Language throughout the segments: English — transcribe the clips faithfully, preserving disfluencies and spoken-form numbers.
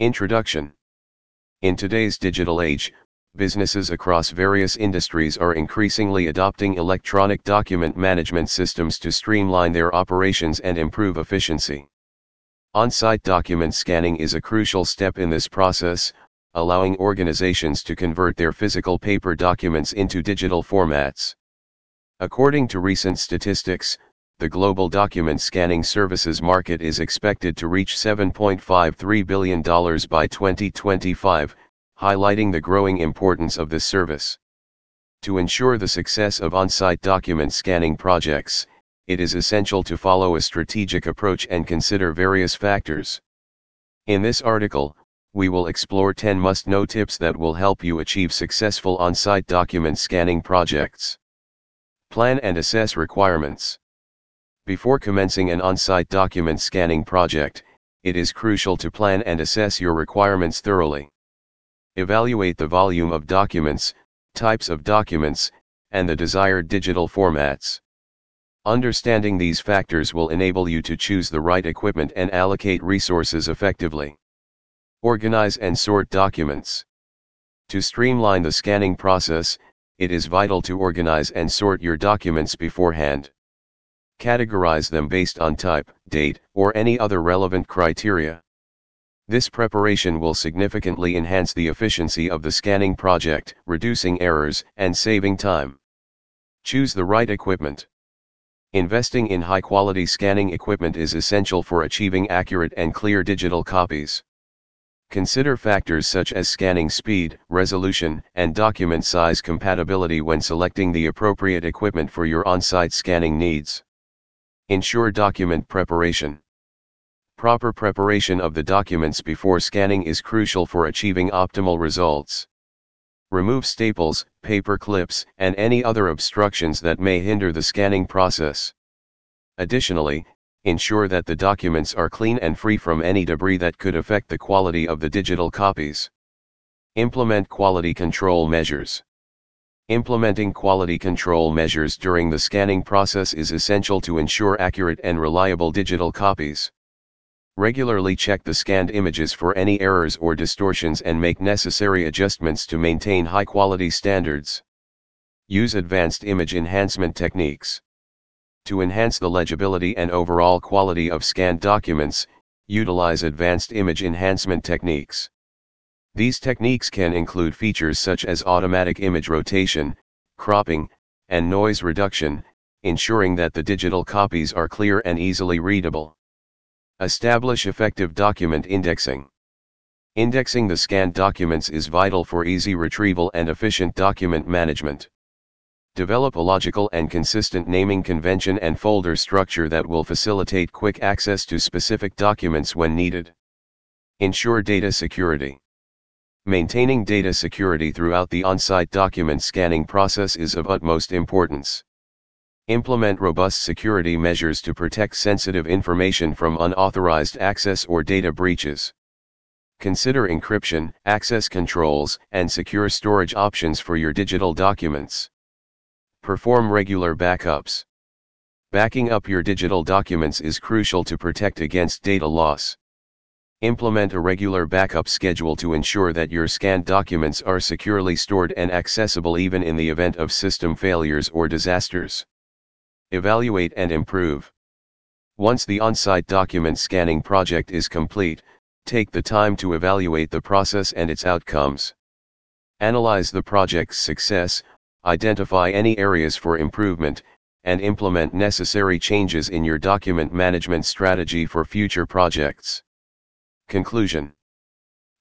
Introduction. In today's digital age, businesses across various industries are increasingly adopting electronic document management systems to streamline their operations and improve efficiency. On-site document scanning is a crucial step in this process, allowing organizations to convert their physical paper documents into digital formats. According to recent statistics, the global document scanning services market is expected to reach seven point five three billion dollars by twenty twenty-five, highlighting the growing importance of this service. To ensure the success of on-site document scanning projects, it is essential to follow a strategic approach and consider various factors. In this article, we will explore ten must-know tips that will help you achieve successful on-site document scanning projects. Plan and assess requirements. Before commencing an on-site document scanning project, it is crucial to plan and assess your requirements thoroughly. Evaluate the volume of documents, types of documents, and the desired digital formats. Understanding these factors will enable you to choose the right equipment and allocate resources effectively. Organize and sort documents. To streamline the scanning process, it is vital to organize and sort your documents beforehand. Categorize them based on type, date, or any other relevant criteria. This preparation will significantly enhance the efficiency of the scanning project, reducing errors and saving time. Choose the right equipment. Investing in high-quality scanning equipment is essential for achieving accurate and clear digital copies. Consider factors such as scanning speed, resolution, and document size compatibility when selecting the appropriate equipment for your on-site scanning needs. Ensure document preparation. Proper preparation of the documents before scanning is crucial for achieving optimal results. Remove staples, paper clips, and any other obstructions that may hinder the scanning process. Additionally, ensure that the documents are clean and free from any debris that could affect the quality of the digital copies. Implement quality control measures. Implementing quality control measures during the scanning process is essential to ensure accurate and reliable digital copies. Regularly check the scanned images for any errors or distortions and make necessary adjustments to maintain high-quality standards. Use advanced image enhancement techniques. To enhance the legibility and overall quality of scanned documents, utilize advanced image enhancement techniques. These techniques can include features such as automatic image rotation, cropping, and noise reduction, ensuring that the digital copies are clear and easily readable. Establish effective document indexing. Indexing the scanned documents is vital for easy retrieval and efficient document management. Develop a logical and consistent naming convention and folder structure that will facilitate quick access to specific documents when needed. Ensure data security. Maintaining data security throughout the on-site document scanning process is of utmost importance. Implement robust security measures to protect sensitive information from unauthorized access or data breaches. Consider encryption, access controls, and secure storage options for your digital documents. Perform regular backups. Backing up your digital documents is crucial to protect against data loss. Implement a regular backup schedule to ensure that your scanned documents are securely stored and accessible even in the event of system failures or disasters. Evaluate and improve. Once the on-site document scanning project is complete, take the time to evaluate the process and its outcomes. Analyze the project's success, identify any areas for improvement, and implement necessary changes in your document management strategy for future projects. Conclusion.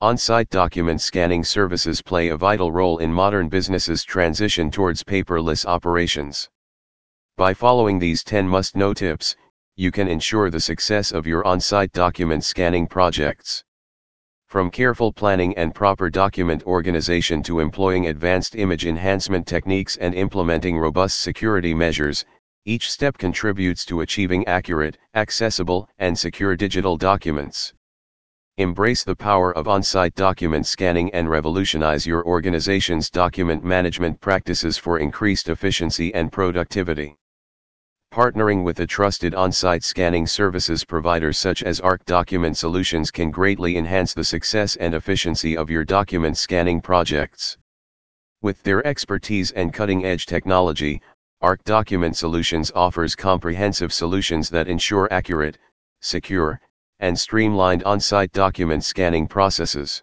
On-site document scanning services play a vital role in modern businesses' transition towards paperless operations. By following these ten must-know tips, you can ensure the success of your on-site document scanning projects. From careful planning and proper document organization to employing advanced image enhancement techniques and implementing robust security measures, each step contributes to achieving accurate, accessible, and secure digital documents. Embrace the power of on-site document scanning and revolutionize your organization's document management practices for increased efficiency and productivity. Partnering with a trusted on-site scanning services provider such as Arc Document Solutions can greatly enhance the success and efficiency of your document scanning projects. With their expertise and cutting-edge technology, Arc Document Solutions offers comprehensive solutions that ensure accurate, secure, and streamlined on-site document scanning processes.